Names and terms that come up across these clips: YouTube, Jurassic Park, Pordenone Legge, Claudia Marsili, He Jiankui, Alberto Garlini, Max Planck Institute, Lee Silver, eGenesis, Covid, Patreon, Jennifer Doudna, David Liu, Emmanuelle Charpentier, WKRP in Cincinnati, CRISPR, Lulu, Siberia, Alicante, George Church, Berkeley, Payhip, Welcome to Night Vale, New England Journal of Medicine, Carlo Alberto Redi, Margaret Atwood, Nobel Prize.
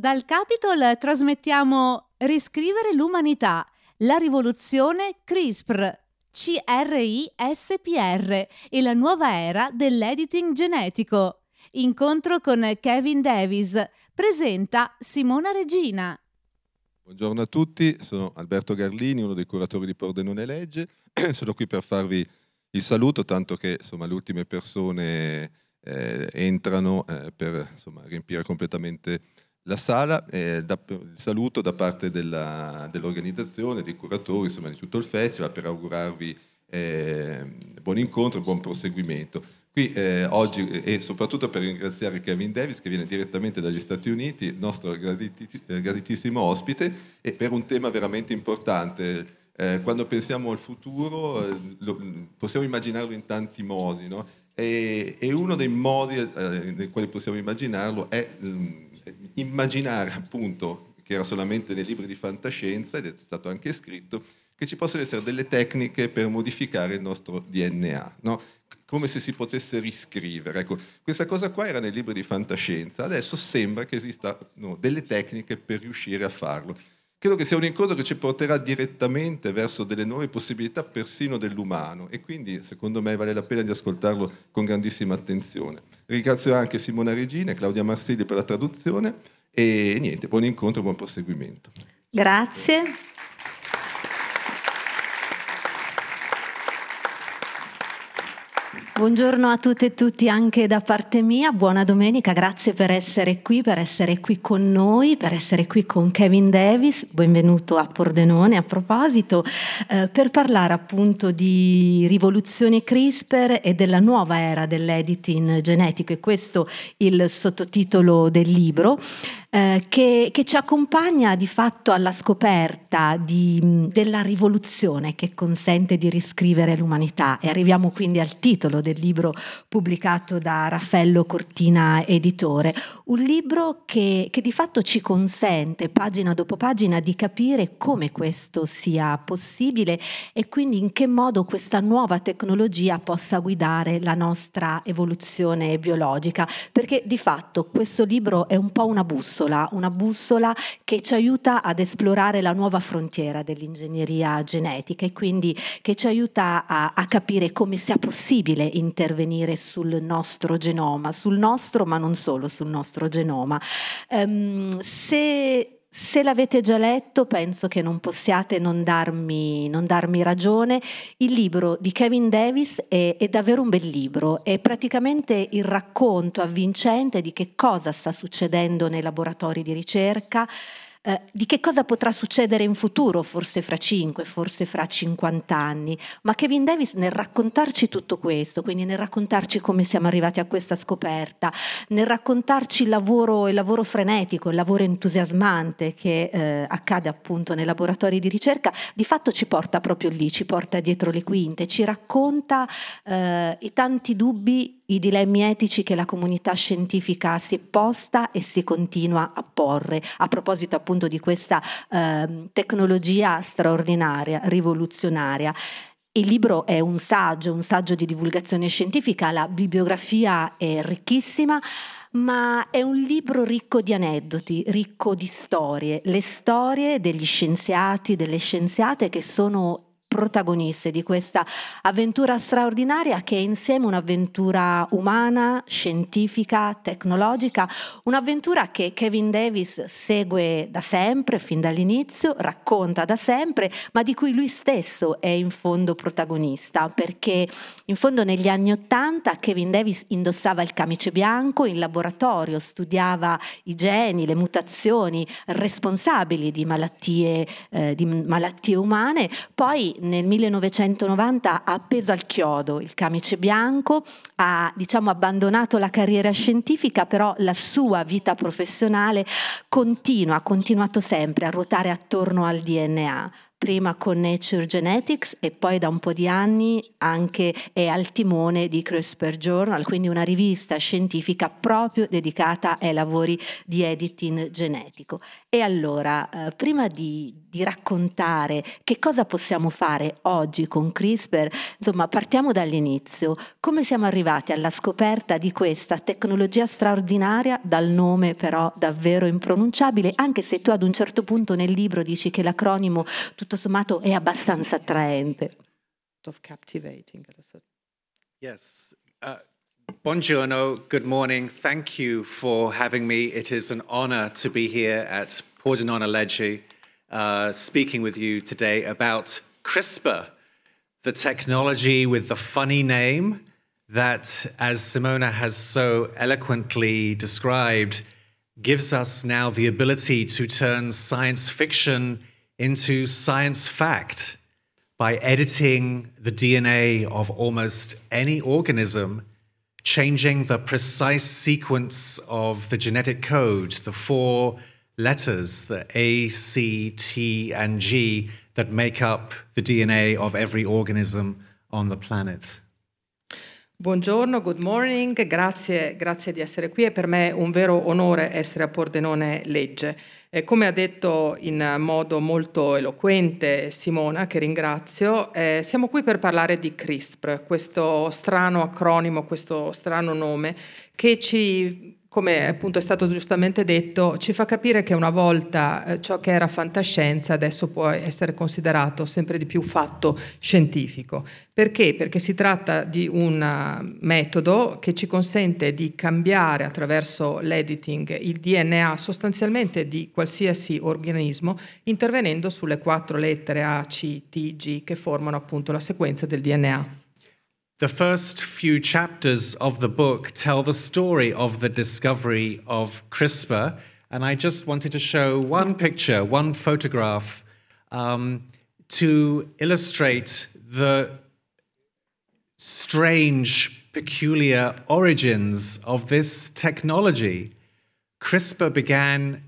Dal Capitol trasmettiamo Riscrivere l'umanità, la rivoluzione CRISPR, CRISPR e la nuova era dell'editing genetico. Incontro con Kevin Davis, presenta Simona Regina. Buongiorno a tutti, sono Alberto Garlini, uno dei curatori di Pordenone Legge. Sono qui per farvi il saluto, tanto che insomma, le ultime persone entrano per insomma, riempire completamente la sala, il saluto da parte dell'organizzazione, dei curatori, insomma di tutto il festival, per augurarvi buon incontro e buon proseguimento. Qui oggi e soprattutto per ringraziare Kevin Davis, che viene direttamente dagli Stati Uniti, il nostro graditissimo ospite, e per un tema veramente importante. Quando pensiamo al futuro possiamo immaginarlo in tanti modi, no? E uno dei modi nei quali possiamo immaginarlo è immaginare appunto, che era solamente nei libri di fantascienza ed è stato anche scritto, che ci possono essere delle tecniche per modificare il nostro DNA, no? Come se si potesse riscrivere. Ecco, questa cosa qua era nei libri di fantascienza, adesso sembra che esistano delle tecniche per riuscire a farlo. Credo che sia un incontro che ci porterà direttamente verso delle nuove possibilità persino dell'umano, e quindi secondo me vale la pena di ascoltarlo con grandissima attenzione. Ringrazio anche Simona Regina e Claudia Marsili per la traduzione e niente, buon incontro e buon proseguimento. Grazie. Buongiorno a tutte e tutti anche da parte mia, buona domenica, grazie per essere qui con noi, per essere qui con Kevin Davis, benvenuto a Pordenone a proposito, per parlare appunto di rivoluzione CRISPR e della nuova era dell'editing genetico, e questo il sottotitolo del libro. Che ci accompagna di fatto alla scoperta della rivoluzione che consente di riscrivere l'umanità, e arriviamo quindi al titolo del libro pubblicato da Raffaello Cortina editore, un libro che di fatto ci consente pagina dopo pagina di capire come questo sia possibile e quindi in che modo questa nuova tecnologia possa guidare la nostra evoluzione biologica, perché di fatto questo libro è un po' una bussola che ci aiuta ad esplorare la nuova frontiera dell'ingegneria genetica e quindi che ci aiuta a capire come sia possibile intervenire sul nostro genoma, ma non solo sul nostro genoma. Se l'avete già letto, penso che non possiate non darmi ragione. Il libro di Kevin Davis è davvero un bel libro, è praticamente il racconto avvincente di che cosa sta succedendo nei laboratori di ricerca, di che cosa potrà succedere in futuro, forse fra 5, forse fra 50 anni. Ma Kevin Davis, nel raccontarci tutto questo, quindi nel raccontarci come siamo arrivati a questa scoperta, nel raccontarci il lavoro frenetico, il lavoro entusiasmante che accade appunto nei laboratori di ricerca, di fatto ci porta proprio lì, ci porta dietro le quinte, ci racconta i tanti dubbi, i dilemmi etici che la comunità scientifica si è posta e si continua a porre a proposito appunto di questa tecnologia straordinaria, rivoluzionaria. Il libro è un saggio di divulgazione scientifica, la bibliografia è ricchissima, ma è un libro ricco di aneddoti, ricco di storie, le storie degli scienziati, delle scienziate che sono protagoniste di questa avventura straordinaria che è insieme un'avventura umana, scientifica, tecnologica, un'avventura che Kevin Davis segue da sempre, fin dall'inizio, racconta da sempre, ma di cui lui stesso è in fondo protagonista, perché in fondo negli anni '80 Kevin Davis indossava il camice bianco, in laboratorio studiava i geni, le mutazioni responsabili di malattie umane, poi nel 1990 ha appeso al chiodo il camice bianco, ha abbandonato la carriera scientifica, però la sua vita professionale ha continuato sempre a ruotare attorno al DNA. prima con Nature Genetics e poi da un po' di anni anche è al timone di CRISPR Journal, quindi una rivista scientifica proprio dedicata ai lavori di editing genetico. E allora, prima di raccontare che cosa possiamo fare oggi con CRISPR, insomma, partiamo dall'inizio. Come siamo arrivati alla scoperta di questa tecnologia straordinaria, dal nome però davvero impronunciabile, anche se tu ad un certo punto nel libro dici che l'acronimo tutto sommato è abbastanza attraente. Of captivating. Yes. Buongiorno, good morning. Thank you for having me. It is an honor to be here at Pordenone Legge, speaking with you today about CRISPR, the technology with the funny name that, as Simona has so eloquently described, gives us now the ability to turn science fiction into science fact by editing the DNA of almost any organism, changing the precise sequence of the genetic code, the four letters, the A, C, T, and G, that make up the DNA of every organism on the planet. Buongiorno, good morning, grazie di essere qui. È per me un vero onore essere a Pordenone Legge. Come ha detto in modo molto eloquente Simona, che ringrazio, siamo qui per parlare di CRISPR, questo strano acronimo, questo strano nome che ci, come appunto è stato giustamente detto, ci fa capire che una volta ciò che era fantascienza adesso può essere considerato sempre di più fatto scientifico. Perché? Perché si tratta di un metodo che ci consente di cambiare attraverso l'editing il DNA sostanzialmente di qualsiasi organismo, intervenendo sulle quattro lettere A, C, T, G che formano appunto la sequenza del DNA. The first few chapters of the book tell the story of the discovery of CRISPR, and I just wanted to show one picture, one photograph, to illustrate the strange, peculiar origins of this technology. CRISPR began,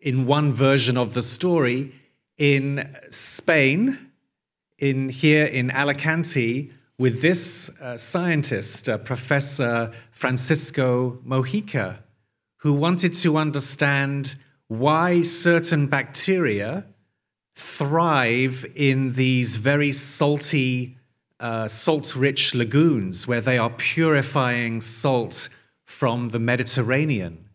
in one version of the story, in Spain, here in Alicante, with this scientist, Professor Francisco Mojica, who wanted to understand why certain bacteria thrive in these very salty, salt-rich lagoons where they are purifying salt from the Mediterranean.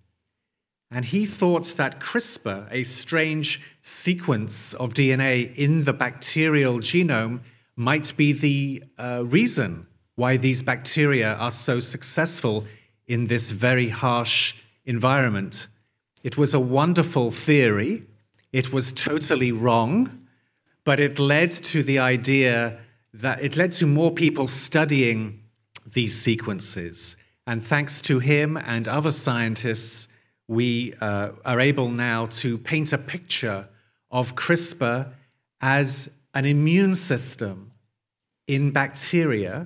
And he thought that CRISPR, a strange sequence of DNA in the bacterial genome, might be the reason why these bacteria are so successful in this very harsh environment. It was a wonderful theory. It was totally wrong, but it led to the idea that it led to more people studying these sequences. And thanks to him and other scientists, we are able now to paint a picture of CRISPR as an immune system in bacteria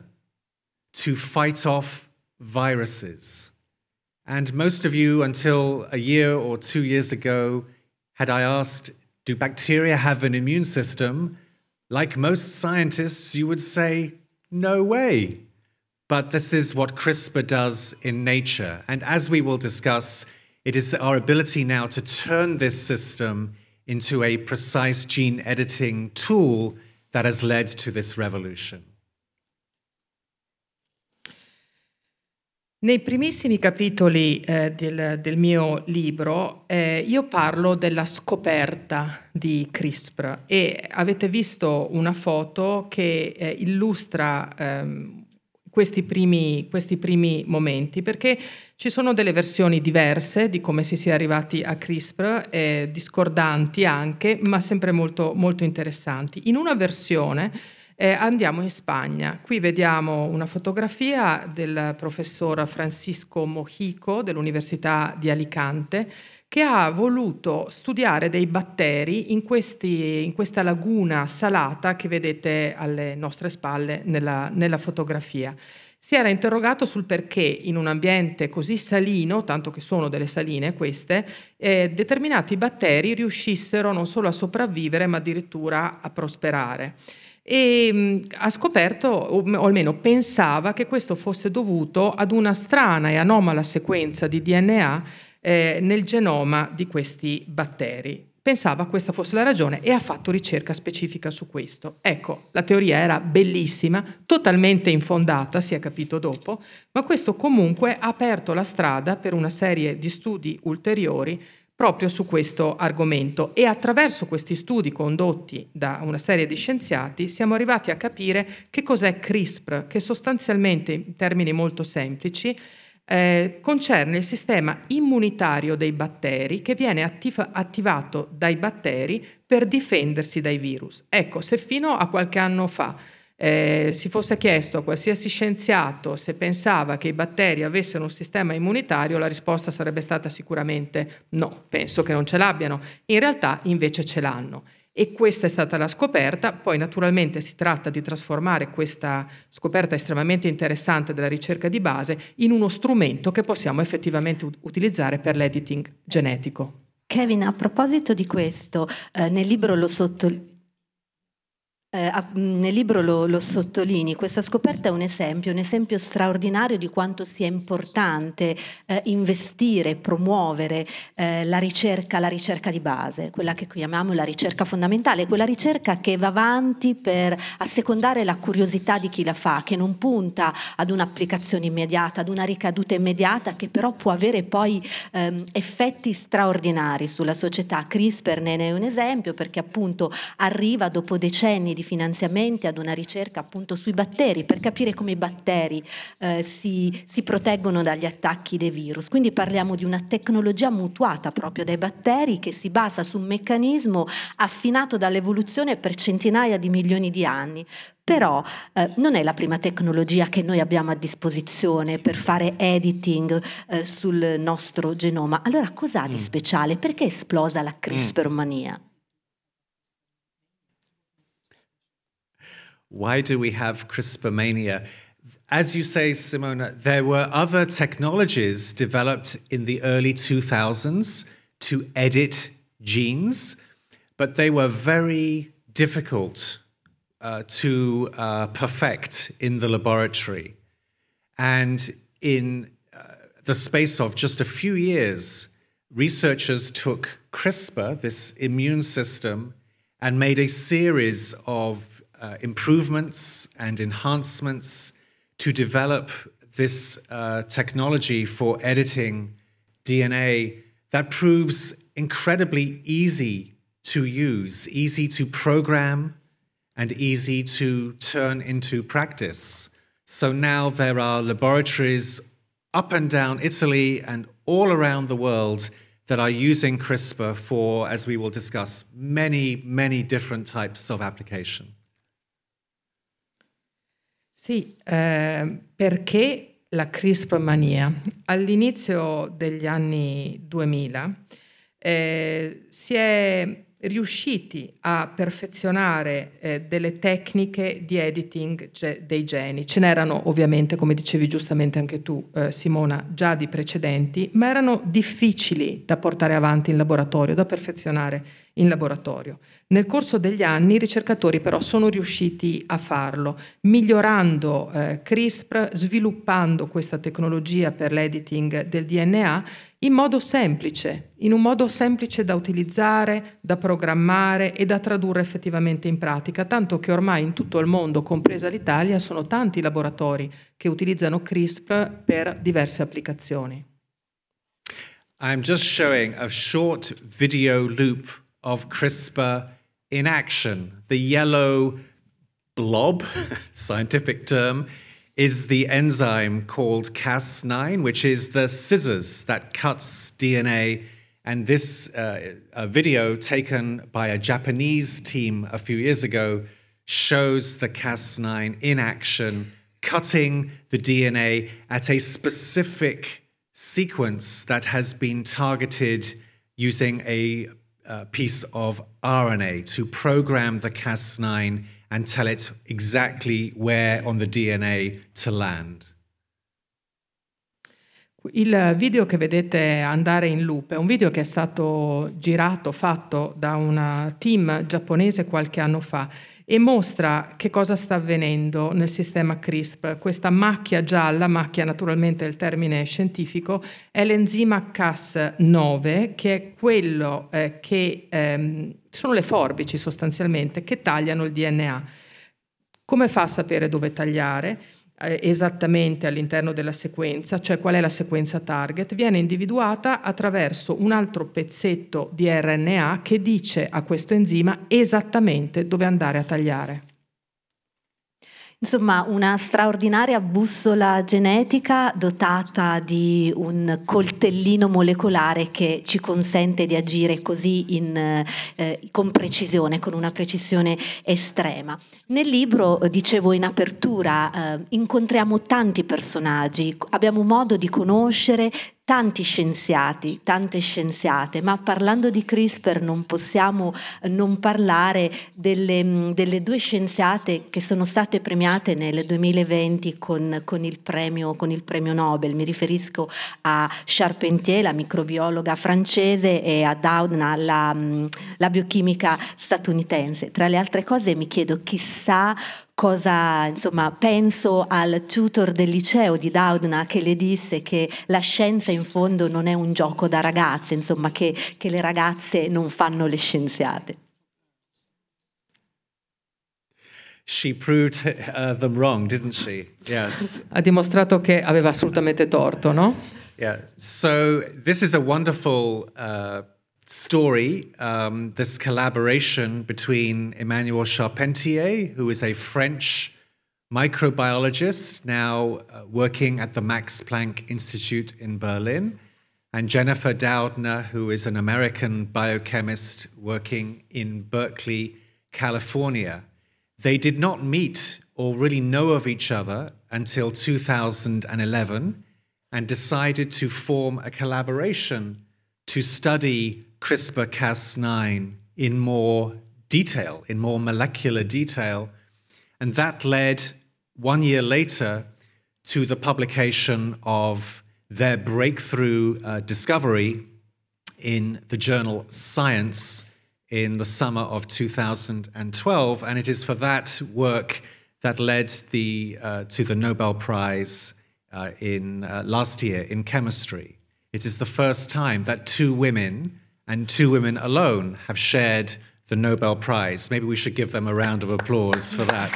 to fight off viruses. And most of you, until a year or 2 years ago, had I asked, do bacteria have an immune system? Like most scientists, you would say, no way. But this is what CRISPR does in nature. And as we will discuss, it is our ability now to turn this system into a precise gene editing tool that has led to this revolution. Nei primissimi capitoli del mio libro io parlo della scoperta di CRISPR e avete visto una foto che illustra questi primi momenti, perché ci sono delle versioni diverse di come si sia arrivati a CRISPR, discordanti anche, ma sempre molto, molto interessanti. In una versione andiamo in Spagna. Qui vediamo una fotografia del professor Francisco Mojica dell'Università di Alicante, che ha voluto studiare dei batteri in questa laguna salata che vedete alle nostre spalle nella fotografia. Si era interrogato sul perché in un ambiente così salino, tanto che sono delle saline queste, determinati batteri riuscissero non solo a sopravvivere ma addirittura a prosperare. E ha scoperto, o almeno pensava, che questo fosse dovuto ad una strana e anomala sequenza di DNA nel genoma di questi batteri. Pensava questa fosse la ragione e ha fatto ricerca specifica su questo. Ecco, la teoria era bellissima, totalmente infondata, si è capito dopo, ma questo comunque ha aperto la strada per una serie di studi ulteriori proprio su questo argomento, e attraverso questi studi condotti da una serie di scienziati siamo arrivati a capire che cos'è CRISPR, che sostanzialmente, in termini molto semplici, concerne il sistema immunitario dei batteri, che viene attivato dai batteri per difendersi dai virus. Ecco, se fino a qualche anno fa si fosse chiesto a qualsiasi scienziato se pensava che i batteri avessero un sistema immunitario, la risposta sarebbe stata sicuramente no, penso che non ce l'abbiano. In realtà invece ce l'hanno. E questa è stata la scoperta. Poi naturalmente si tratta di trasformare questa scoperta estremamente interessante della ricerca di base in uno strumento che possiamo effettivamente utilizzare per l'editing genetico. Kevin, a proposito di questo, nel libro lo sottolinei, questa scoperta è un esempio straordinario di quanto sia importante investire, promuovere la ricerca di base, quella che chiamiamo la ricerca fondamentale, quella ricerca che va avanti per assecondare la curiosità di chi la fa, che non punta ad un'applicazione immediata, ad una ricaduta immediata, che però può avere poi effetti straordinari sulla società. CRISPR ne è un esempio, perché appunto arriva dopo decenni di finanziamenti ad una ricerca appunto sui batteri, per capire come i batteri si proteggono dagli attacchi dei virus. Quindi parliamo di una tecnologia mutuata proprio dai batteri, che si basa su un meccanismo affinato dall'evoluzione per centinaia di milioni di anni. Però non è la prima tecnologia che noi abbiamo a disposizione per fare editing sul nostro genoma. Allora cos'ha di speciale? Perché è esplosa la CRISPR-mania? Why do we have CRISPR mania? As you say, Simona, there were other technologies developed in the early 2000s to edit genes, but they were very difficult to perfect in the laboratory. And in the space of just a few years, researchers took CRISPR, this immune system, and made a series of improvements and enhancements to develop this technology for editing DNA that proves incredibly easy to use, easy to program, and easy to turn into practice. So now there are laboratories up and down Italy and all around the world that are using CRISPR for, as we will discuss, many, many different types of application. Sì, perché la CRISPR-mania? All'inizio degli anni 2000 si è riusciti a perfezionare delle tecniche di editing dei geni. Ce n'erano ovviamente, come dicevi giustamente anche tu, Simona, già di precedenti, ma erano difficili da portare avanti in laboratorio, da perfezionare in laboratorio. Nel corso degli anni i ricercatori però sono riusciti a farlo, migliorando CRISPR, sviluppando questa tecnologia per l'editing del DNA in un modo semplice da utilizzare, da programmare e da tradurre effettivamente in pratica, tanto che ormai in tutto il mondo, compresa l'Italia, sono tanti laboratori che utilizzano CRISPR per diverse applicazioni. I'm just showing a short video loop of CRISPR in action. The yellow blob, scientific term, is the enzyme called Cas9, which is the scissors that cuts DNA. And this a video taken by a Japanese team a few years ago shows the Cas9 in action, cutting the DNA at a specific sequence that has been targeted using a piece of RNA to program the Cas9 and tell it exactly where on the DNA to land. Il video che vedete andare in loop è un video che è stato girato, fatto da una team giapponese qualche anno fa e mostra che cosa sta avvenendo nel sistema CRISPR. Questa macchia gialla, macchia naturalmente è il termine scientifico, è l'enzima Cas9 che è quello che sono le forbici sostanzialmente che tagliano il DNA. Come fa a sapere dove tagliare? Esattamente all'interno della sequenza, cioè qual è la sequenza target, viene individuata attraverso un altro pezzetto di RNA che dice a questo enzima esattamente dove andare a tagliare. Insomma, una straordinaria bussola genetica dotata di un coltellino molecolare che ci consente di agire così con precisione, con una precisione estrema. Nel libro, dicevo in apertura, incontriamo tanti personaggi, abbiamo modo di conoscere tanti scienziati, tante scienziate, ma parlando di CRISPR non possiamo non parlare delle due scienziate che sono state premiate nel 2020 con il premio Nobel. Mi riferisco a Charpentier, la microbiologa francese, e a Doudna, la biochimica statunitense. Tra le altre cose mi chiedo chissà cosa, insomma, penso al tutor del liceo di Doudna che le disse che la scienza in fondo non è un gioco da ragazze, insomma, che le ragazze non fanno le scienziate. She proved them wrong, didn't she? Yes. Ha dimostrato che aveva assolutamente torto, no? Yeah. So this is a wonderful story, this collaboration between Emmanuelle Charpentier, who is a French microbiologist now working at the Max Planck Institute in Berlin, and Jennifer Doudna, who is an American biochemist working in Berkeley, California. They did not meet or really know of each other until 2011 and decided to form a collaboration to study CRISPR-Cas9 in more detail, in more molecular detail. And that led, 1 year later, to the publication of their breakthrough discovery in the journal Science in the summer of 2012. And it is for that work that led to the Nobel Prize last year in chemistry. It is the first time that two women, and two women alone, have shared the Nobel Prize. Maybe we should give them a round of applause for that.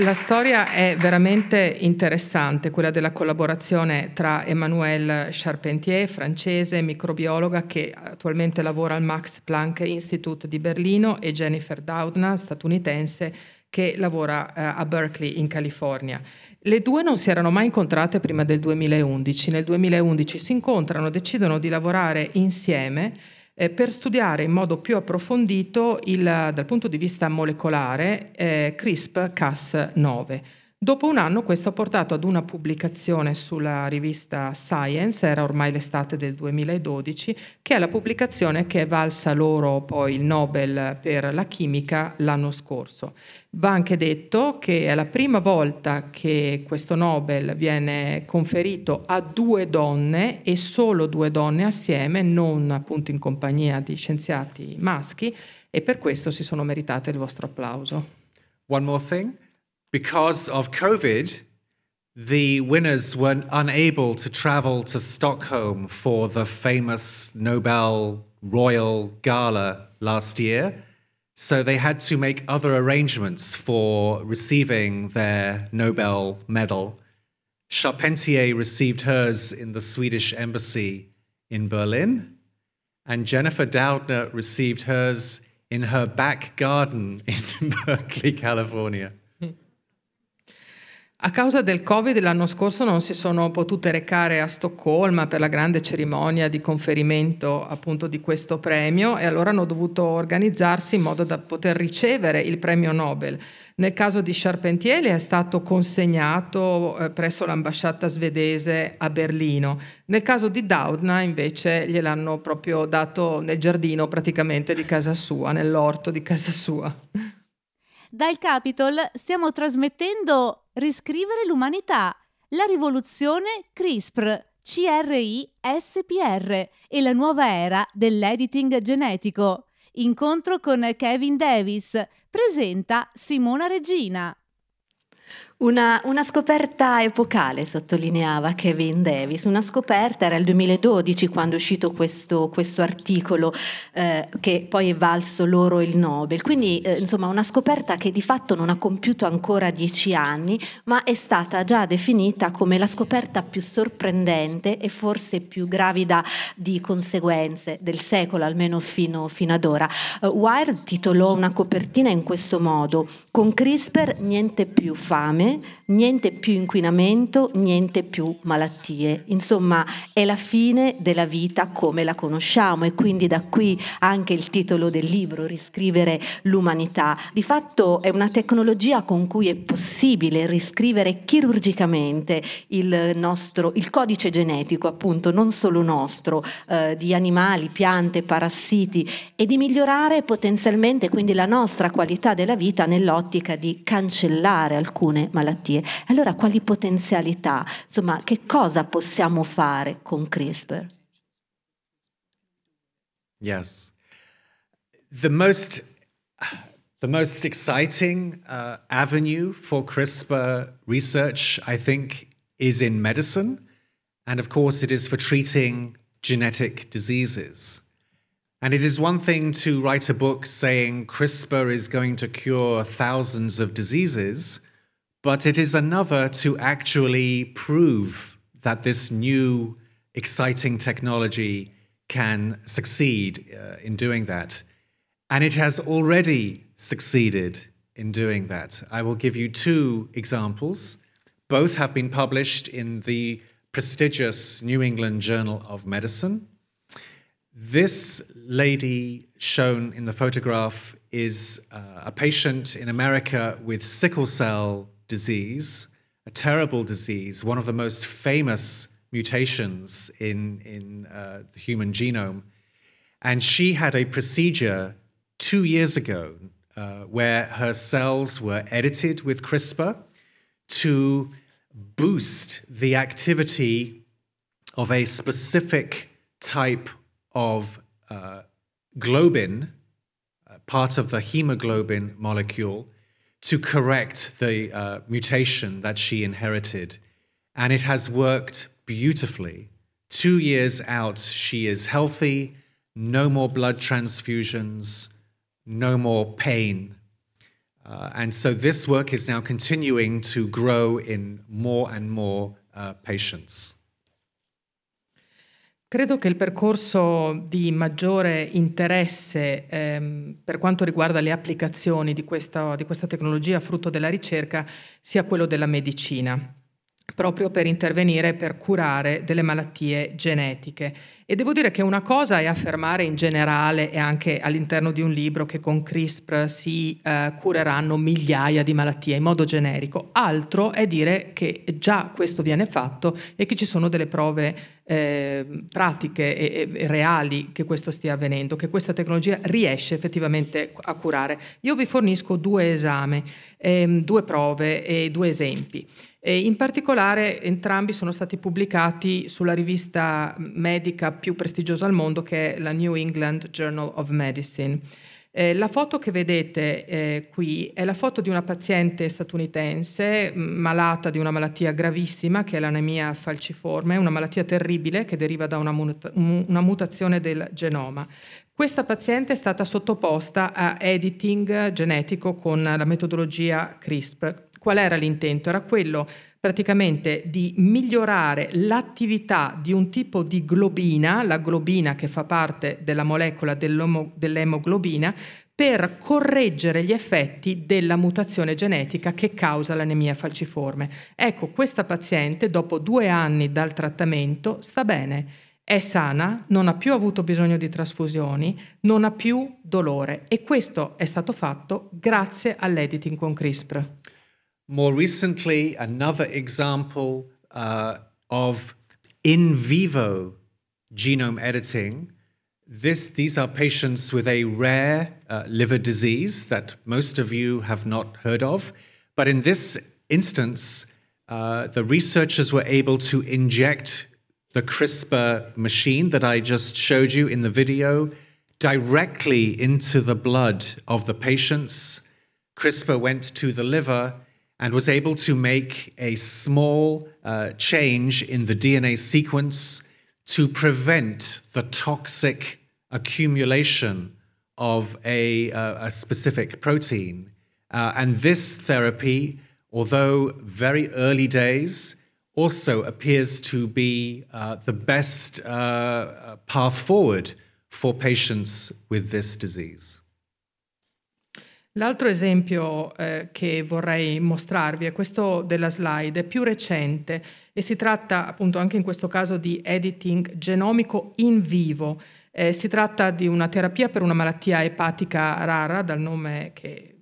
La storia è veramente interessante, quella della collaborazione tra Emmanuelle Charpentier, francese, microbiologa che attualmente lavora al Max Planck Institute di Berlino, e Jennifer Doudna, statunitense, che lavora a Berkeley in California. Le due non si erano mai incontrate prima del 2011. Nel 2011 si incontrano, decidono di lavorare insieme per studiare in modo più approfondito dal punto di vista molecolare CRISPR-Cas9. Dopo un anno questo ha portato ad una pubblicazione sulla rivista Science, era ormai l'estate del 2012, che è la pubblicazione che è valsa loro poi il Nobel per la chimica l'anno scorso. Va anche detto che è la prima volta che questo Nobel viene conferito a due donne e solo due donne assieme, non appunto in compagnia di scienziati maschi, e per questo si sono meritate il vostro applauso. One more thing. Because of COVID, the winners were unable to travel to Stockholm for the famous Nobel Royal Gala last year, so they had to make other arrangements for receiving their Nobel medal. Charpentier received hers in the Swedish embassy in Berlin, and Jennifer Doudna received hers in her back garden in Berkeley, California. A causa del Covid l'anno scorso non si sono potute recare a Stoccolma per la grande cerimonia di conferimento appunto di questo premio, e allora hanno dovuto organizzarsi in modo da poter ricevere il premio Nobel. Nel caso di Charpentier è stato consegnato presso l'ambasciata svedese a Berlino. Nel caso di Doudna invece gliel'hanno proprio dato nel giardino praticamente di casa sua, nell'orto di casa sua. Dal Capitol stiamo trasmettendo Riscrivere l'umanità, la rivoluzione CRISPR, CRISPR e la nuova era dell'editing genetico. Incontro con Kevin Davis, presenta Simona Regina. Una scoperta epocale, sottolineava Kevin Davis, una scoperta, era il 2012 quando è uscito questo articolo che poi è valso loro il Nobel, quindi insomma una scoperta che di fatto non ha compiuto ancora 10 anni, ma è stata già definita come la scoperta più sorprendente e forse più gravida di conseguenze del secolo, almeno fino ad ora. Wired titolò una copertina in questo modo: con CRISPR niente più fame, niente più inquinamento, niente più malattie. Insomma, è la fine della vita come la conosciamo, e quindi da qui anche il titolo del libro, Riscrivere l'umanità. Di fatto è una tecnologia con cui è possibile riscrivere chirurgicamente il codice genetico, appunto, non solo nostro, di animali, piante, parassiti, e di migliorare potenzialmente quindi la nostra qualità della vita nell'ottica di cancellare alcune malattie. Allora, quali potenzialità? Insomma, che cosa possiamo fare con CRISPR? Yes. The most exciting avenue for CRISPR research, I think, is in medicine, and of course it is for treating genetic diseases. And it is one thing to write a book saying CRISPR is going to cure thousands of diseases, but it is another to actually prove that this new, exciting technology can succeed in doing that. And it has already succeeded in doing that. I will give you two examples. Both have been published in the prestigious New England Journal of Medicine. This lady shown in the photograph is a patient in America with sickle cell disease, a terrible disease, one of the most famous mutations in the human genome. And she had a procedure 2 years ago where her cells were edited with CRISPR to boost the activity of a specific type of globin, part of the hemoglobin molecule, to correct the mutation that she inherited. And it has worked beautifully. 2 years out, she is healthy, no more blood transfusions, no more pain. And so this work is now continuing to grow in more and more patients. Credo che il percorso di maggiore interesse per quanto riguarda le applicazioni di questa tecnologia frutto della ricerca sia quello della medicina, proprio per intervenire, per curare delle malattie genetiche. E devo dire che una cosa è affermare in generale, e anche all'interno di un libro, che con CRISPR si cureranno migliaia di malattie in modo generico, altro è dire che già questo viene fatto e che ci sono delle prove pratiche e reali che questo stia avvenendo, che questa tecnologia riesce effettivamente a curare. Io vi fornisco due prove e due esempi. E in particolare entrambi sono stati pubblicati sulla rivista medica più prestigiosa al mondo, che è la New England Journal of Medicine. La foto che vedete qui è la foto di una paziente statunitense malata di una malattia gravissima che è l'anemia falciforme, una malattia terribile che deriva da una mutazione del genoma. Questa paziente è stata sottoposta a editing genetico con la metodologia CRISPR. Qual era l'intento? Era quello praticamente di migliorare l'attività di un tipo di globina, la globina che fa parte della molecola dell'emoglobina, per correggere gli effetti della mutazione genetica che causa l'anemia falciforme. Ecco, questa paziente, dopo 2 anni dal trattamento, sta bene. È sana, non ha più avuto bisogno di trasfusioni, non ha più dolore, e questo è stato fatto grazie all'editing con CRISPR. More recently, another example of in vivo genome editing. These are patients with a rare liver disease that most of you have not heard of, but in this instance, the researchers were able to inject the CRISPR machine that I just showed you in the video directly into the blood of the patients. CRISPR went to the liver and was able to make a small change in the DNA sequence to prevent the toxic accumulation of a specific protein. And this therapy, although very early days, also appears to be the best path forward for patients with this disease. L'altro esempio che vorrei mostrarvi è questo della slide, è più recente e si tratta appunto anche in questo caso di editing genomico in vivo. Si tratta di una terapia per una malattia epatica rara, dal nome che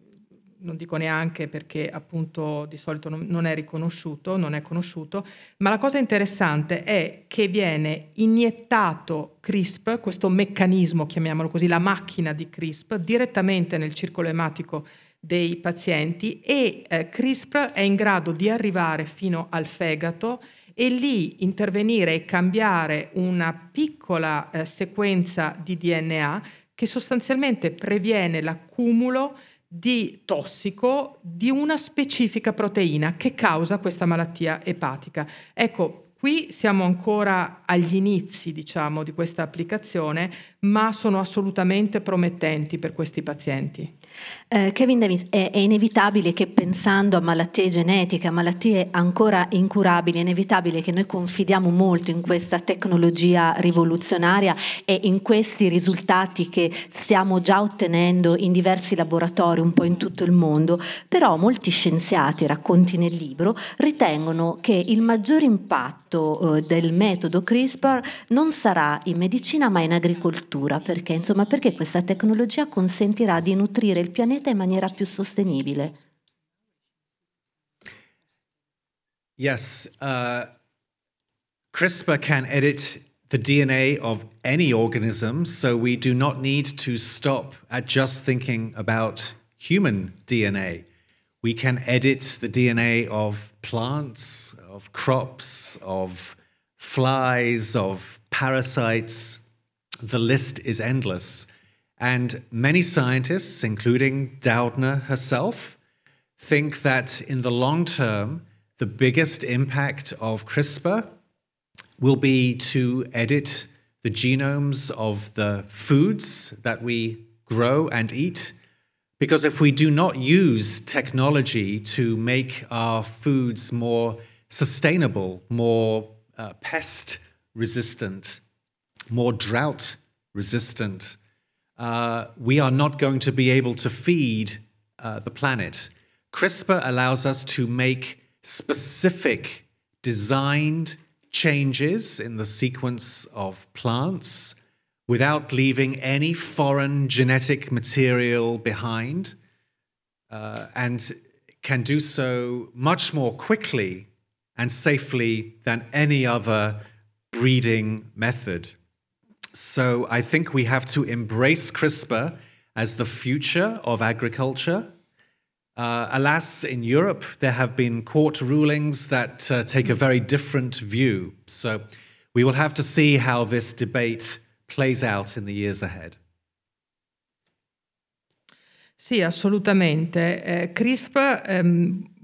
non dico neanche perché appunto di solito non è riconosciuto, non è conosciuto, ma la cosa interessante è che viene iniettato CRISPR, questo meccanismo, chiamiamolo così, la macchina di CRISPR, direttamente nel circolo ematico dei pazienti, e CRISPR è in grado di arrivare fino al fegato e lì intervenire e cambiare una piccola sequenza di DNA che sostanzialmente previene l'accumulo di tossico di una specifica proteina che causa questa malattia epatica. Ecco, qui siamo ancora agli inizi, diciamo, di questa applicazione, ma sono assolutamente promettenti per questi pazienti. Kevin Davis, è inevitabile che, pensando a malattie genetiche, a malattie ancora incurabili, è inevitabile che noi confidiamo molto in questa tecnologia rivoluzionaria e in questi risultati che stiamo già ottenendo in diversi laboratori un po' in tutto il mondo. Però molti scienziati, racconti nel libro, ritengono che il maggior impatto del metodo CRISPR non sarà in medicina ma in agricoltura, perché questa tecnologia consentirà di nutrire il pianeta in maniera più sostenibile. Yes, CRISPR can edit the DNA of any organism, so we do not need to stop at just thinking about human DNA. We can edit the DNA of plants, of crops, of flies, of parasites. The list is endless. And many scientists, including Doudna herself, think that in the long term, the biggest impact of CRISPR will be to edit the genomes of the foods that we grow and eat. Because if we do not use technology to make our foods more sustainable, more pest resistant, more drought resistant, we are not going to be able to feed the planet. CRISPR allows us to make specific designed changes in the sequence of plants without leaving any foreign genetic material behind, and can do so much more quickly and safely than any other breeding method. So I think we have to embrace CRISPR as the future of agriculture. Alas, in Europe, there have been court rulings that take a very different view. So we will have to see how this debate plays out in the years ahead. Sì, assolutamente. CRISPR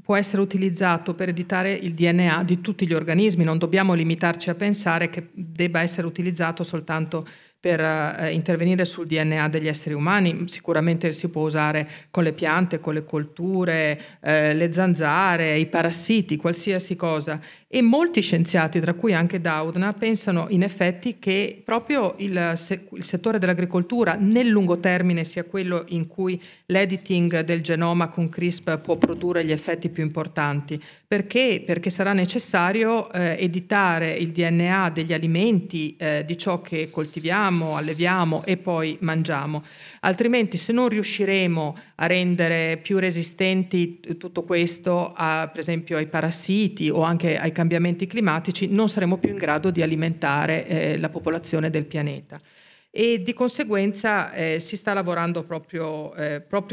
può essere utilizzato per editare il DNA di tutti gli organismi, non dobbiamo limitarci a pensare che debba essere utilizzato soltanto per intervenire sul DNA degli esseri umani. Sicuramente si può usare con le piante, con le colture, le zanzare, i parassiti, qualsiasi cosa. E molti scienziati, tra cui anche Doudna, pensano in effetti che proprio il settore dell'agricoltura nel lungo termine sia quello in cui l'editing del genoma con CRISPR può produrre gli effetti più importanti. Perché? Perché sarà necessario editare il DNA degli alimenti, di ciò che coltiviamo, alleviamo e poi mangiamo. Altrimenti, se non riusciremo a rendere più resistenti tutto questo, per esempio ai parassiti o anche ai cambiamenti climatici, non saremo più in grado di alimentare la popolazione del pianeta. E di conseguenza si sta lavorando proprio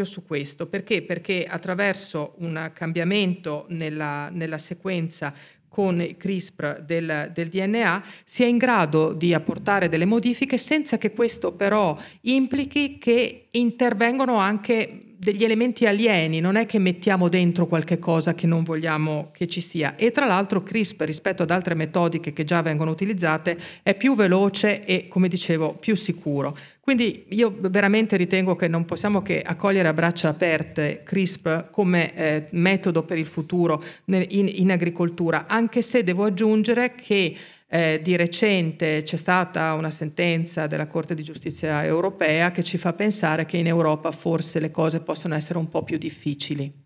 su questo. Perché? Perché attraverso un cambiamento nella sequenza con CRISPR del DNA si è in grado di apportare delle modifiche senza che questo però implichi che intervengono anche degli elementi alieni. Non è che mettiamo dentro qualche cosa che non vogliamo che ci sia. E tra l'altro CRISPR, rispetto ad altre metodiche che già vengono utilizzate, è più veloce e, come dicevo, più sicuro. Quindi io veramente ritengo che non possiamo che accogliere a braccia aperte CRISPR come metodo per il futuro in agricoltura, anche se devo aggiungere che di recente c'è stata una sentenza della Corte di Giustizia europea che ci fa pensare che in Europa forse le cose possono essere un po' più difficili.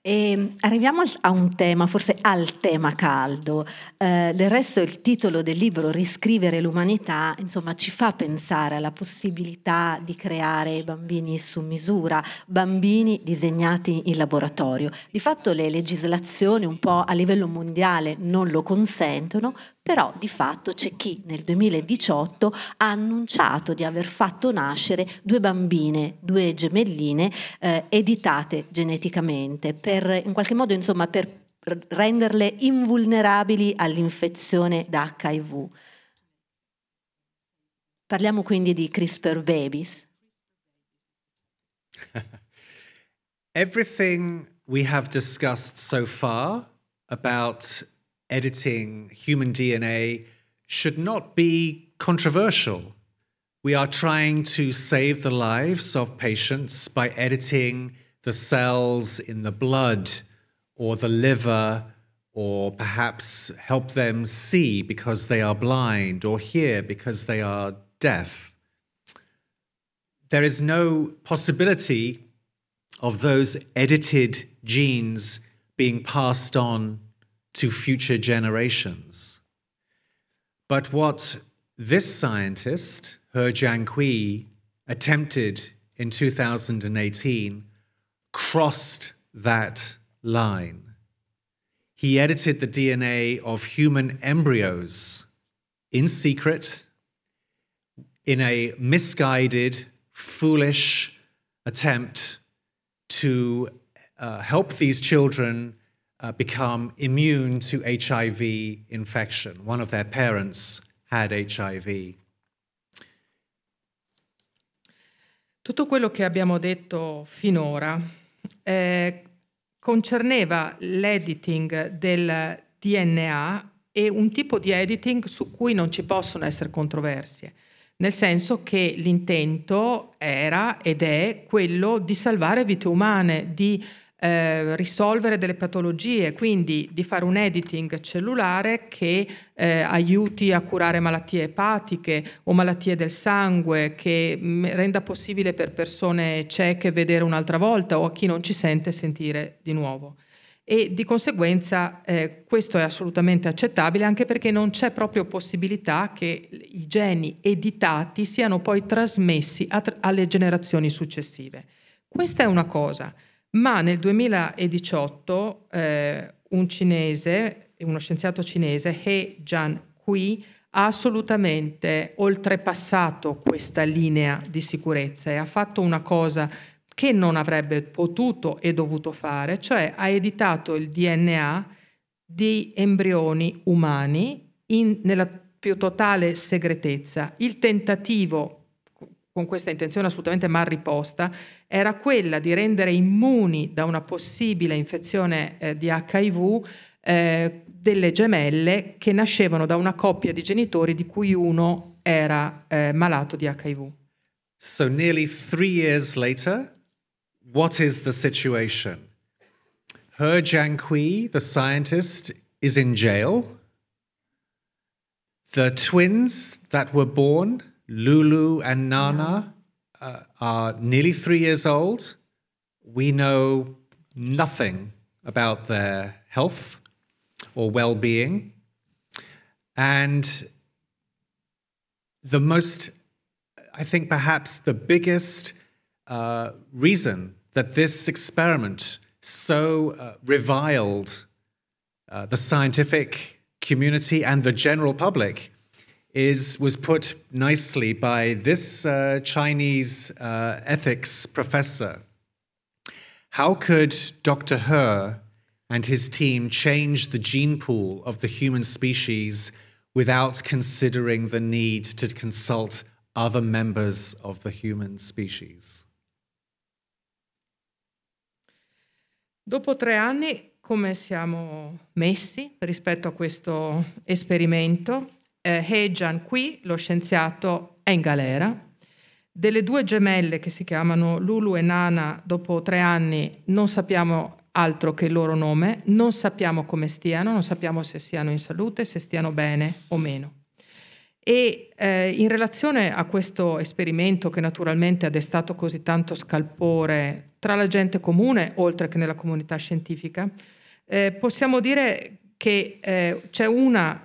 E arriviamo a un tema, forse al tema caldo. Del resto il titolo del libro, Riscrivere l'umanità, insomma ci fa pensare alla possibilità di creare bambini su misura, bambini disegnati in laboratorio. Di fatto le legislazioni un po' a livello mondiale non lo consentono, però di fatto c'è chi nel 2018 ha annunciato di aver fatto nascere due bambine, due gemelline editate geneticamente per, in qualche modo, insomma, per renderle invulnerabili all'infezione da HIV. Parliamo quindi di CRISPR babies. Everything we have discussed so far about editing human DNA should not be controversial. We are trying to save the lives of patients by editing the cells in the blood or the liver, or perhaps help them see because they are blind or hear because they are deaf. There is no possibility of those edited genes being passed on to future generations. But what this scientist, He Jiankui, attempted in 2018 crossed that line. He edited the DNA of human embryos in secret, in a misguided, foolish attempt to help these children become immune to HIV infection. One of their parents had HIV. Tutto quello che abbiamo detto finora concerneva l'editing del DNA e un tipo di editing su cui non ci possono essere controversie, nel senso che l'intento era ed è quello di salvare vite umane, di risolvere delle patologie, quindi di fare un editing cellulare che aiuti a curare malattie epatiche o malattie del sangue, che renda possibile per persone cieche vedere un'altra volta o a chi non ci sente sentire di nuovo. E di conseguenza questo è assolutamente accettabile, anche perché non c'è proprio possibilità che i geni editati siano poi trasmessi alle generazioni successive. Questa è una cosa. Ma nel 2018 uno scienziato cinese, He Jiankui, ha assolutamente oltrepassato questa linea di sicurezza e ha fatto una cosa che non avrebbe potuto e dovuto fare, cioè ha editato il DNA di embrioni umani nella più totale segretezza. Il tentativo, con questa intenzione assolutamente mal riposta, era quella di rendere immuni da una possibile infezione di HIV delle gemelle che nascevano da una coppia di genitori di cui uno era malato di HIV. So nearly 3 years later, what is the situation? He Jiankui, the scientist, is in jail. The twins that were born, Lulu and Nana, are nearly 3 years old. We know nothing about their health or well-being. And the most, I think perhaps the biggest reason that this experiment so reviled the scientific community and the general public was put nicely by this Chinese ethics professor. How could Dr. He and his team change the gene pool of the human species without considering the need to consult other members of the human species? Dopo 3 anni, come siamo messi rispetto a questo esperimento? He Jiankui, lo scienziato, è in galera. Delle 2 gemelle che si chiamano Lulu e Nana, dopo 3 anni non sappiamo altro che il loro nome, non sappiamo come stiano, non sappiamo se siano in salute, se stiano bene o meno. E in relazione a questo esperimento, che naturalmente ha destato così tanto scalpore tra la gente comune, oltre che nella comunità scientifica, possiamo dire che c'è una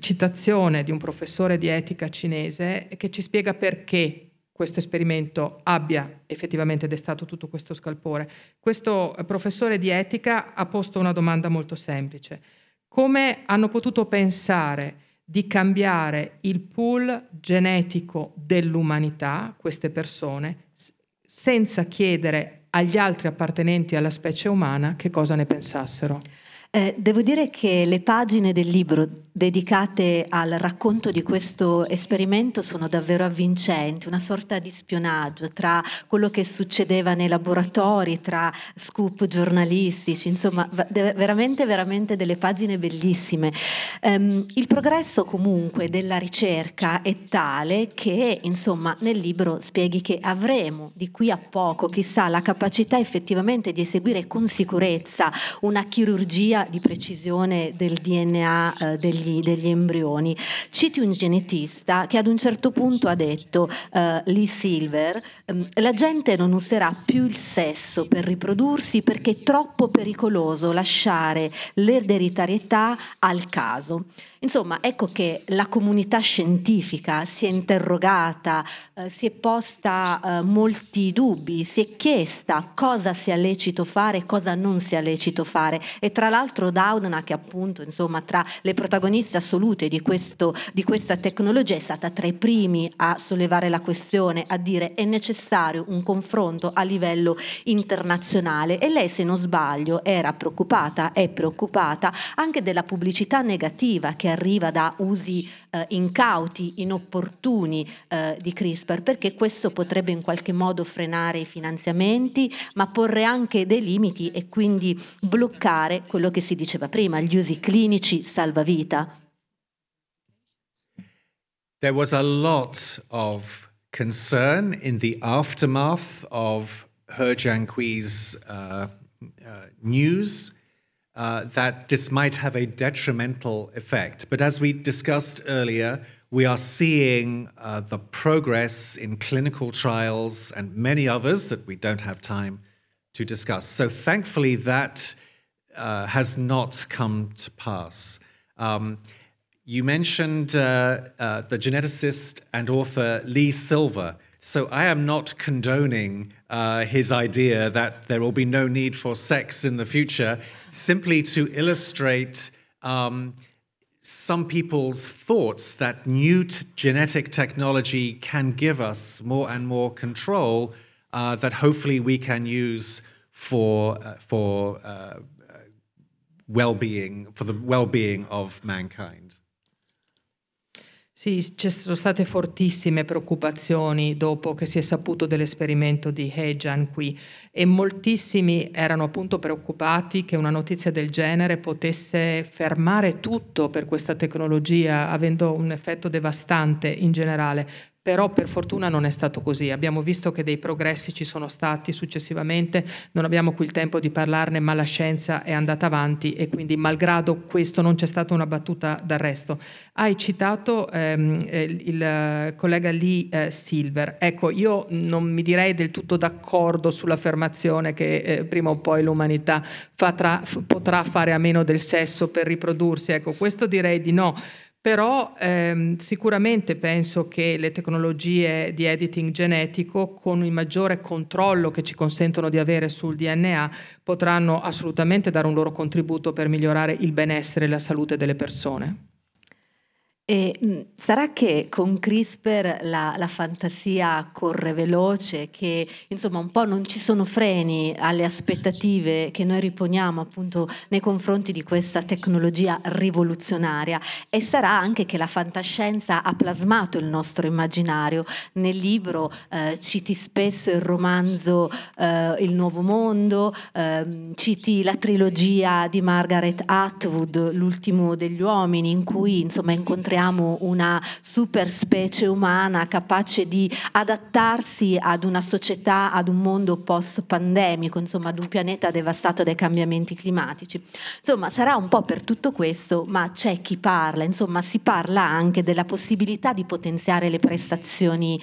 citazione di un professore di etica cinese che ci spiega perché questo esperimento abbia effettivamente destato tutto questo scalpore. Questo professore di etica ha posto una domanda molto semplice: come hanno potuto pensare di cambiare il pool genetico dell'umanità, queste persone, senza chiedere agli altri appartenenti alla specie umana che cosa ne pensassero? Devo dire che le pagine del libro dedicate al racconto di questo esperimento sono davvero avvincenti, una sorta di spionaggio tra quello che succedeva nei laboratori, tra scoop giornalistici, insomma veramente delle pagine bellissime. Il progresso comunque della ricerca è tale che, insomma, nel libro spieghi che avremo di qui a poco, chissà, la capacità effettivamente di eseguire con sicurezza una chirurgia di precisione del DNA degli embrioni. Citi un genetista che ad un certo punto ha detto, Lee Silver, la gente non userà più il sesso per riprodursi perché è troppo pericoloso lasciare l'ereditarietà al caso. Insomma, ecco che la comunità scientifica si è interrogata, si è posta molti dubbi, si è chiesta cosa sia lecito fare e cosa non sia lecito fare. E tra l'altro Doudna, che appunto, insomma, tra le protagoniste assolute di questa tecnologia, è stata tra i primi a sollevare la questione, a dire è necessario un confronto a livello internazionale. E lei, se non sbaglio, è preoccupata anche della pubblicità negativa che arriva da usi incauti, inopportuni di CRISPR, perché questo potrebbe in qualche modo frenare i finanziamenti, ma porre anche dei limiti e quindi bloccare quello che si diceva prima, gli usi clinici salvavita. There was a lot of concern in the aftermath of He Jiankui's news that this might have a detrimental effect. But as we discussed earlier, we are seeing the progress in clinical trials and many others that we don't have time to discuss. So thankfully that has not come to pass. You mentioned the geneticist and author Lee Silver. So I am not condoning his idea that there will be no need for sex in the future, simply to illustrate some people's thoughts that new genetic technology can give us more and more control that hopefully we can use for well-being, for the well-being of mankind. Sì, ci sono state fortissime preoccupazioni dopo che si è saputo dell'esperimento di He Jiankui e moltissimi erano appunto preoccupati che una notizia del genere potesse fermare tutto per questa tecnologia, avendo un effetto devastante in generale. Però per fortuna non è stato così. Abbiamo visto che dei progressi ci sono stati successivamente, non abbiamo qui il tempo di parlarne, ma la scienza è andata avanti e quindi malgrado questo non c'è stata una battuta d'arresto. Hai citato il collega Lee Silver. Ecco, io non mi direi del tutto d'accordo sull'affermazione che prima o poi l'umanità potrà fare a meno del sesso per riprodursi. Ecco, questo direi di no. Però sicuramente penso che le tecnologie di editing genetico, con il maggiore controllo che ci consentono di avere sul DNA, potranno assolutamente dare un loro contributo per migliorare il benessere e la salute delle persone. E sarà che con CRISPR la fantasia corre veloce, che insomma un po' non ci sono freni alle aspettative che noi riponiamo appunto nei confronti di questa tecnologia rivoluzionaria, e sarà anche che la fantascienza ha plasmato il nostro immaginario. Nel libro citi spesso il romanzo Il Nuovo Mondo, citi la trilogia di Margaret Atwood, L'ultimo degli uomini, in cui insomma incontriamo una superspecie umana capace di adattarsi ad una società, ad un mondo post-pandemico, insomma ad un pianeta devastato dai cambiamenti climatici. Insomma, sarà un po' per tutto questo, ma c'è chi parla, insomma si parla anche della possibilità di potenziare le prestazioni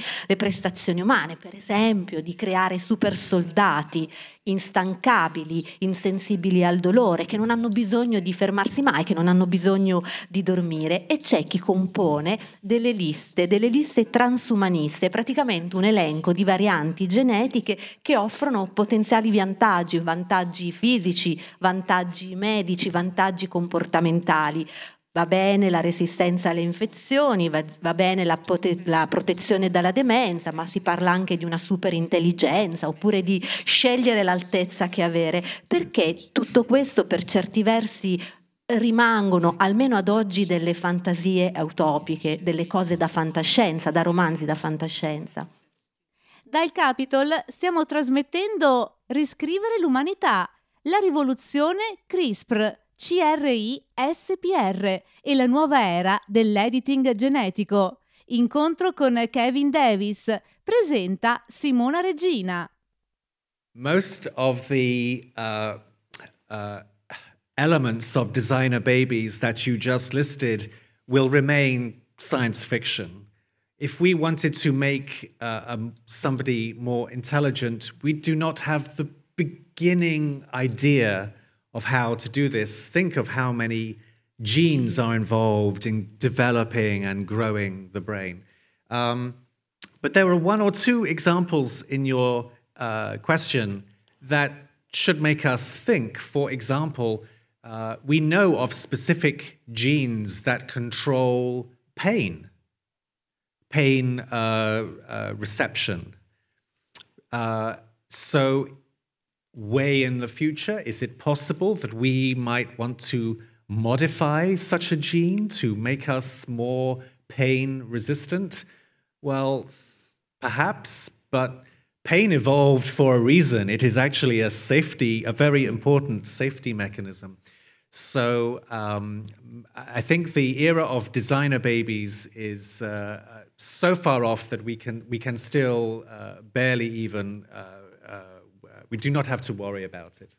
umane, per esempio di creare super soldati instancabili, insensibili al dolore, che non hanno bisogno di fermarsi mai, che non hanno bisogno di dormire. E c'è chi compone delle liste transumaniste, praticamente un elenco di varianti genetiche che offrono potenziali vantaggi fisici, vantaggi medici, vantaggi comportamentali. Va bene la resistenza alle infezioni, va bene la protezione dalla demenza, ma si parla anche di una superintelligenza, oppure di scegliere l'altezza che avere. Perché tutto questo per certi versi rimangono, almeno ad oggi, delle fantasie utopiche, delle cose da fantascienza, da romanzi da fantascienza? Dal Capitol stiamo trasmettendo Riscrivere l'umanità, la rivoluzione CRISPR. CRISPR e la nuova era dell'editing genetico. Incontro con Kevin Davis. Presenta Simona Regina. Most of the elements of designer babies that you just listed will remain science fiction. If we wanted to make somebody more intelligent, we do not have the beginning idea of how to do this. Think of how many genes are involved in developing and growing the brain. But there are one or two examples in your question that should make us think. For example, we know of specific genes that control pain reception. Way in the future, is it possible that we might want to modify such a gene to make us more pain resistant? Well, perhaps, but pain evolved for a reason. It is actually a very important safety mechanism. So I think the era of designer babies is so far off that we can still barely even we do not have to worry about it.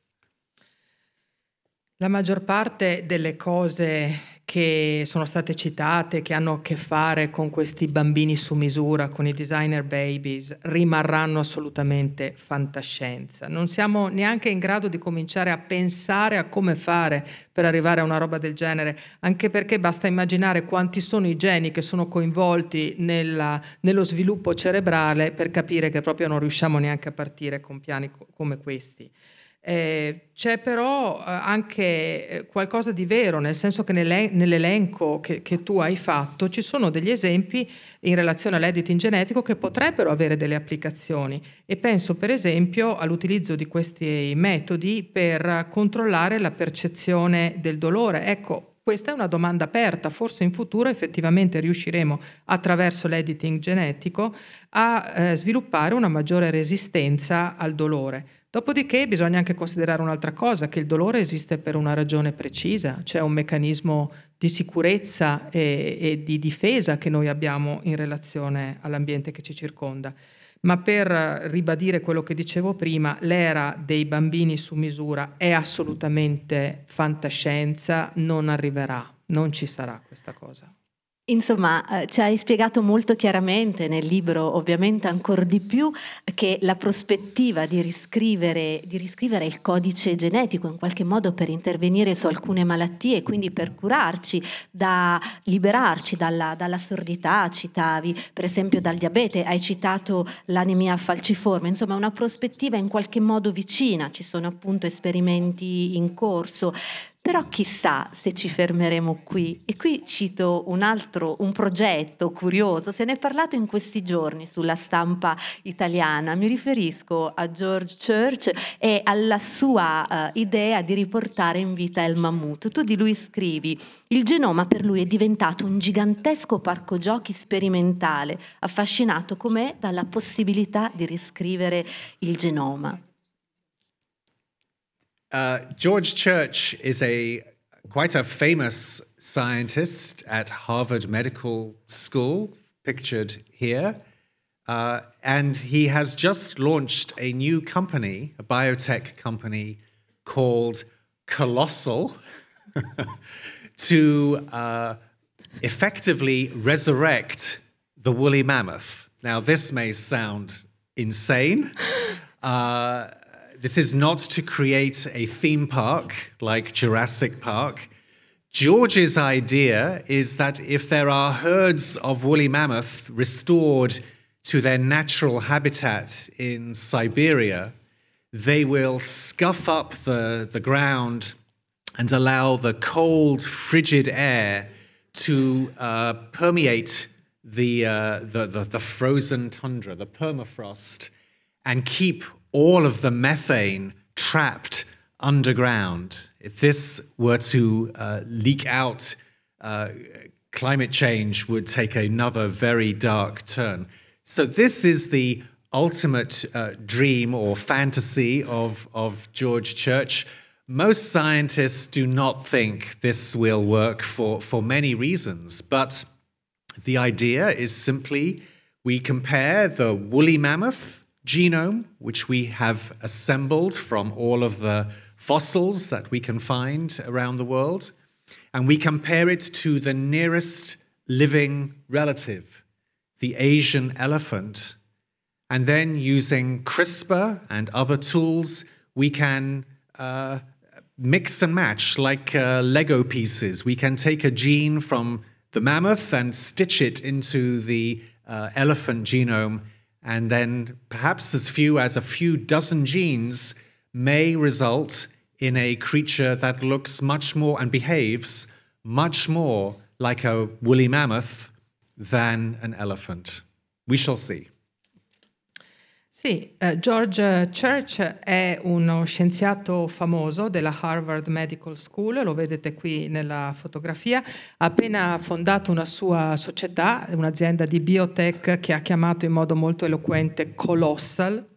La maggior parte delle cose che sono state citate, che hanno a che fare con questi bambini su misura, con i designer babies, rimarranno assolutamente fantascienza. Non siamo neanche in grado di cominciare a pensare a come fare per arrivare a una roba del genere, anche perché basta immaginare quanti sono i geni che sono coinvolti nello sviluppo cerebrale per capire che proprio non riusciamo neanche a partire con piani come questi. C'è però anche qualcosa di vero, nel senso che nell'elenco che tu hai fatto ci sono degli esempi in relazione all'editing genetico che potrebbero avere delle applicazioni, e penso per esempio all'utilizzo di questi metodi per controllare la percezione del dolore. Ecco, Questa è una domanda aperta, forse in futuro effettivamente riusciremo attraverso l'editing genetico a sviluppare una maggiore resistenza al dolore. Dopodiché bisogna anche considerare un'altra cosa, che il dolore esiste per una ragione precisa, cioè un meccanismo di sicurezza e di difesa che noi abbiamo in relazione all'ambiente che ci circonda. Ma per ribadire quello che dicevo prima, l'era dei bambini su misura è assolutamente fantascienza, non arriverà, non ci sarà questa cosa. Insomma, ci hai spiegato molto chiaramente nel libro, ovviamente ancora di più, che la prospettiva di riscrivere il codice genetico in qualche modo per intervenire su alcune malattie, quindi per curarci, da liberarci dalla sordità, citavi per esempio dal diabete, hai citato l'anemia falciforme, insomma una prospettiva in qualche modo vicina, ci sono appunto esperimenti in corso. Però chissà se ci fermeremo qui. E qui cito un progetto curioso, se ne è parlato in questi giorni sulla stampa italiana, mi riferisco a George Church e alla sua idea di riportare in vita il mammut. Tu di lui scrivi: il genoma per lui è diventato un gigantesco parco giochi sperimentale, affascinato com'è dalla possibilità di riscrivere il genoma. George Church is quite a famous scientist at Harvard Medical School, pictured here. And he has just launched a new company, a biotech company called Colossal, to effectively resurrect the woolly mammoth. Now, this may sound insane. This is not to create a theme park like Jurassic Park. George's idea is that if there are herds of woolly mammoth restored to their natural habitat in Siberia, they will scuff up the ground and allow the cold, frigid air to permeate the frozen tundra, the permafrost, and keep all of the methane trapped underground. If this were to leak out, climate change would take another very dark turn. So this is the ultimate dream or fantasy of George Church. Most scientists do not think this will work for many reasons, but the idea is simply we compare the woolly mammoth genome, which we have assembled from all of the fossils that we can find around the world, and we compare it to the nearest living relative, the Asian elephant. And then using CRISPR and other tools, we can mix and match like Lego pieces. We can take a gene from the mammoth and stitch it into the elephant genome. And then perhaps as few as a few dozen genes may result in a creature that looks much more and behaves much more like a woolly mammoth than an elephant. We shall see. Sì, George Church è uno scienziato famoso della Harvard Medical School, lo vedete qui nella fotografia, ha appena fondato una sua società, un'azienda di biotech che ha chiamato in modo molto eloquente Colossal,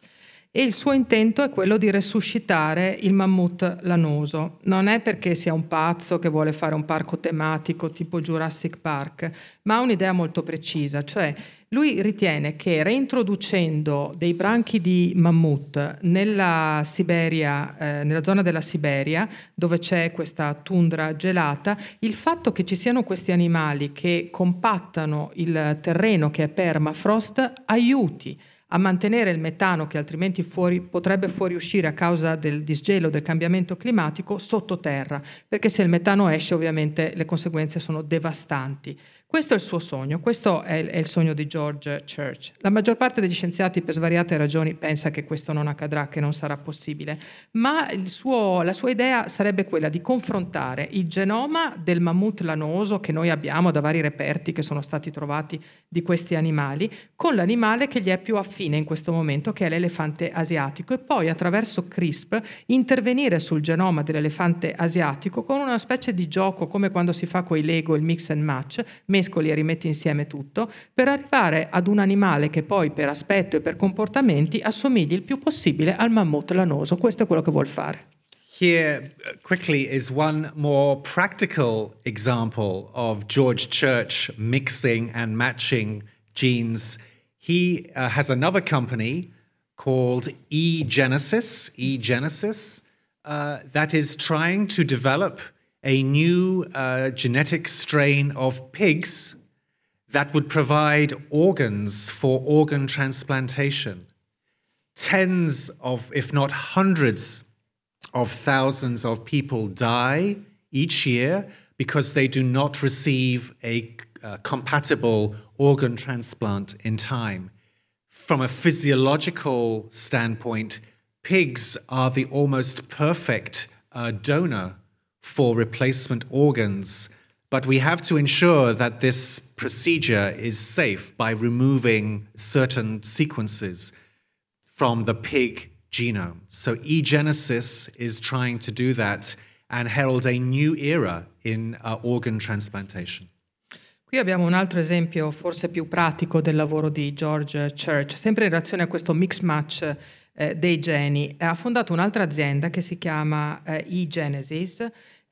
e il suo intento è quello di resuscitare il mammut lanoso. Non è perché sia un pazzo che vuole fare un parco tematico tipo Jurassic Park, ma ha un'idea molto precisa, cioè lui ritiene che reintroducendo dei branchi di mammut nella Siberia, nella zona della Siberia, dove c'è questa tundra gelata, il fatto che ci siano questi animali che compattano il terreno che è permafrost aiuti a mantenere il metano che altrimenti potrebbe fuoriuscire a causa del disgelo, del cambiamento climatico, sottoterra, perché se il metano esce ovviamente le conseguenze sono devastanti. Questo è il suo sogno, questo è il sogno di George Church. La maggior parte degli scienziati per svariate ragioni pensa che questo non accadrà, che non sarà possibile, ma la sua idea sarebbe quella di confrontare il genoma del mammut lanoso che noi abbiamo da vari reperti che sono stati trovati di questi animali con l'animale che gli è più affine fine in questo momento, che è l'elefante asiatico, e poi attraverso CRISPR intervenire sul genoma dell'elefante asiatico con una specie di gioco, come quando si fa coi Lego il mix and match, mescoli e rimetti insieme tutto, per arrivare ad un animale che poi per aspetto e per comportamenti assomigli il più possibile al mammut lanoso. Questo è quello che vuol fare. Here, quickly, is one more practical example of George Church mixing and matching genes. He has another company called eGenesis, that is trying to develop a new genetic strain of pigs that would provide organs for organ transplantation. Tens of, if not hundreds of thousands of people die each year because they do not receive a compatible organ transplant in time. From a physiological standpoint, pigs are the almost perfect donor for replacement organs, but we have to ensure that this procedure is safe by removing certain sequences from the pig genome. So eGenesis is trying to do that and herald a new era in organ transplantation. Qui abbiamo un altro esempio forse più pratico del lavoro di George Church, sempre in relazione a questo mix match dei geni. Ha fondato un'altra azienda che si chiama eGenesis,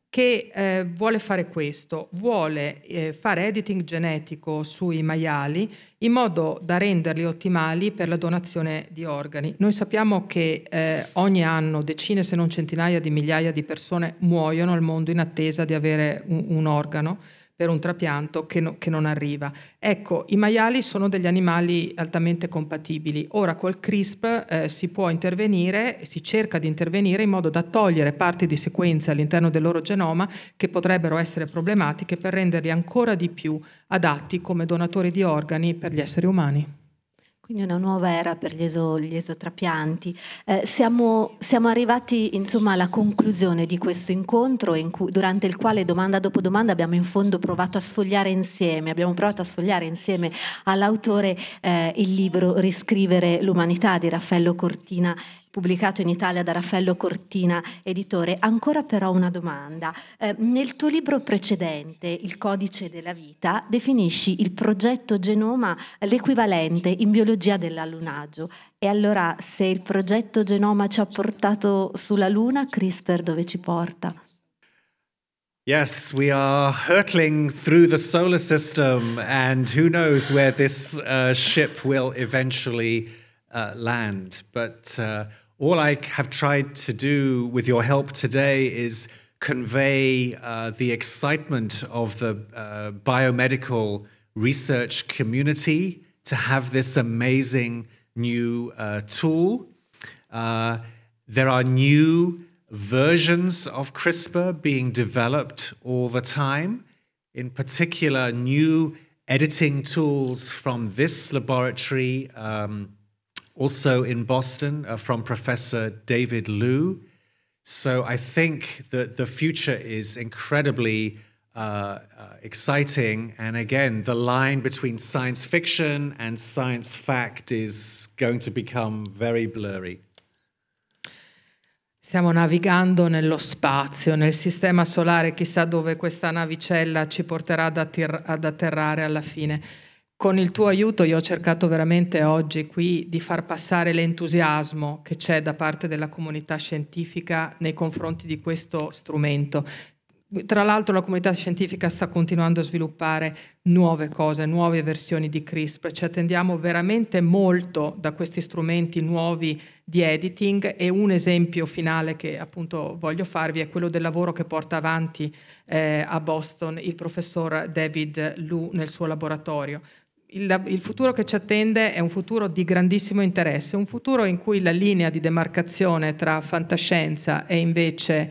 che vuole fare questo, vuole fare editing genetico sui maiali in modo da renderli ottimali per la donazione di organi. Noi sappiamo che ogni anno decine se non centinaia di migliaia di persone muoiono al mondo in attesa di avere un organo per un trapianto che non arriva. Ecco, i maiali sono degli animali altamente compatibili. Ora col CRISPR si può intervenire, si cerca di intervenire in modo da togliere parti di sequenze all'interno del loro genoma che potrebbero essere problematiche, per renderli ancora di più adatti come donatori di organi per gli esseri umani. Quindi una nuova era per gli esotrapianti. Siamo arrivati insomma alla conclusione di questo incontro durante il quale domanda dopo domanda abbiamo in fondo provato a sfogliare insieme, all'autore il libro Riscrivere l'umanità di Raffaello Cortina, pubblicato in Italia da Raffaello Cortina, editore. Ancora però una domanda. Nel tuo libro precedente, Il codice della vita, definisci il progetto genoma l'equivalente in biologia dell'allunaggio. E allora, se il progetto genoma ci ha portato sulla Luna, CRISPR dove ci porta? Yes, we are hurtling through the solar system and who knows where this ship will eventually land. But all I have tried to do with your help today is convey the excitement of the biomedical research community to have this amazing new tool. There are new versions of CRISPR being developed all the time, in particular new editing tools from this laboratory, also in Boston, from Professor David Liu. So I think that the future is incredibly exciting. And again, the line between science fiction and science fact is going to become very blurry. Stiamo navigando nello spazio, nel sistema solare. Chissà dove questa navicella ci porterà ad atterrare alla fine. Con il tuo aiuto io ho cercato veramente oggi qui di far passare l'entusiasmo che c'è da parte della comunità scientifica nei confronti di questo strumento. Tra l'altro la comunità scientifica sta continuando a sviluppare nuove cose, nuove versioni di CRISPR. Ci attendiamo veramente molto da questi strumenti nuovi di editing, e un esempio finale che appunto voglio farvi è quello del lavoro che porta avanti a Boston il professor David Liu nel suo laboratorio. Il futuro che ci attende è un futuro di grandissimo interesse, un futuro in cui la linea di demarcazione tra fantascienza e invece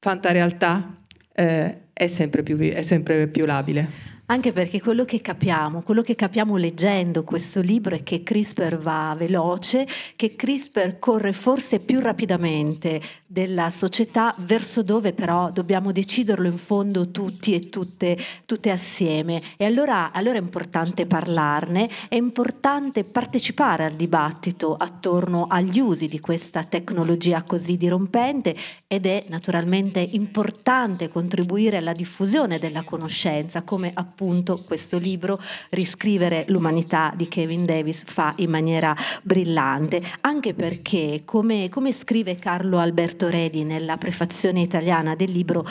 fantarealtà è sempre più labile. anche perché quello che capiamo leggendo questo libro è che CRISPR va veloce, che CRISPR corre forse più rapidamente della società, verso dove però dobbiamo deciderlo in fondo tutti e tutte assieme. E allora è importante parlarne, è importante partecipare al dibattito attorno agli usi di questa tecnologia così dirompente, ed è naturalmente importante contribuire alla diffusione della conoscenza, come appunto questo libro Riscrivere l'umanità di Kevin Davis fa in maniera brillante, anche perché come scrive Carlo Alberto Redi nella prefazione italiana del libro,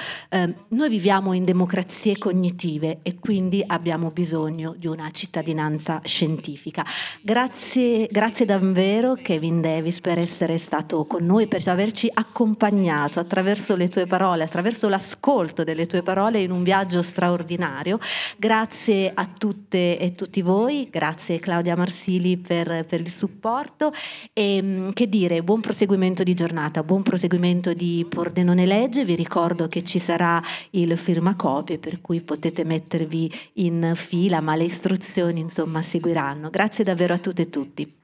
noi viviamo in democrazie cognitive e quindi abbiamo bisogno di una cittadinanza scientifica. Grazie davvero Kevin Davis per essere stato con noi, per averci accompagnato attraverso le tue parole, attraverso l'ascolto delle tue parole in un viaggio straordinario. Grazie a tutte e tutti voi, grazie Claudia Marsili per il supporto e che dire, buon proseguimento di giornata, buon proseguimento di Pordenone Legge. Vi ricordo che ci sarà il firmacopie, per cui potete mettervi in fila, ma le istruzioni insomma seguiranno. Grazie davvero a tutte e tutti.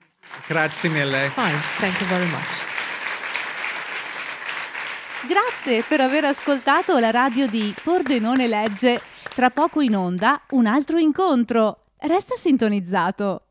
Grazie mille. Fine. Thank you very much. Grazie per aver ascoltato la radio di Pordenone Legge. Tra poco in onda un altro incontro. Resta sintonizzato.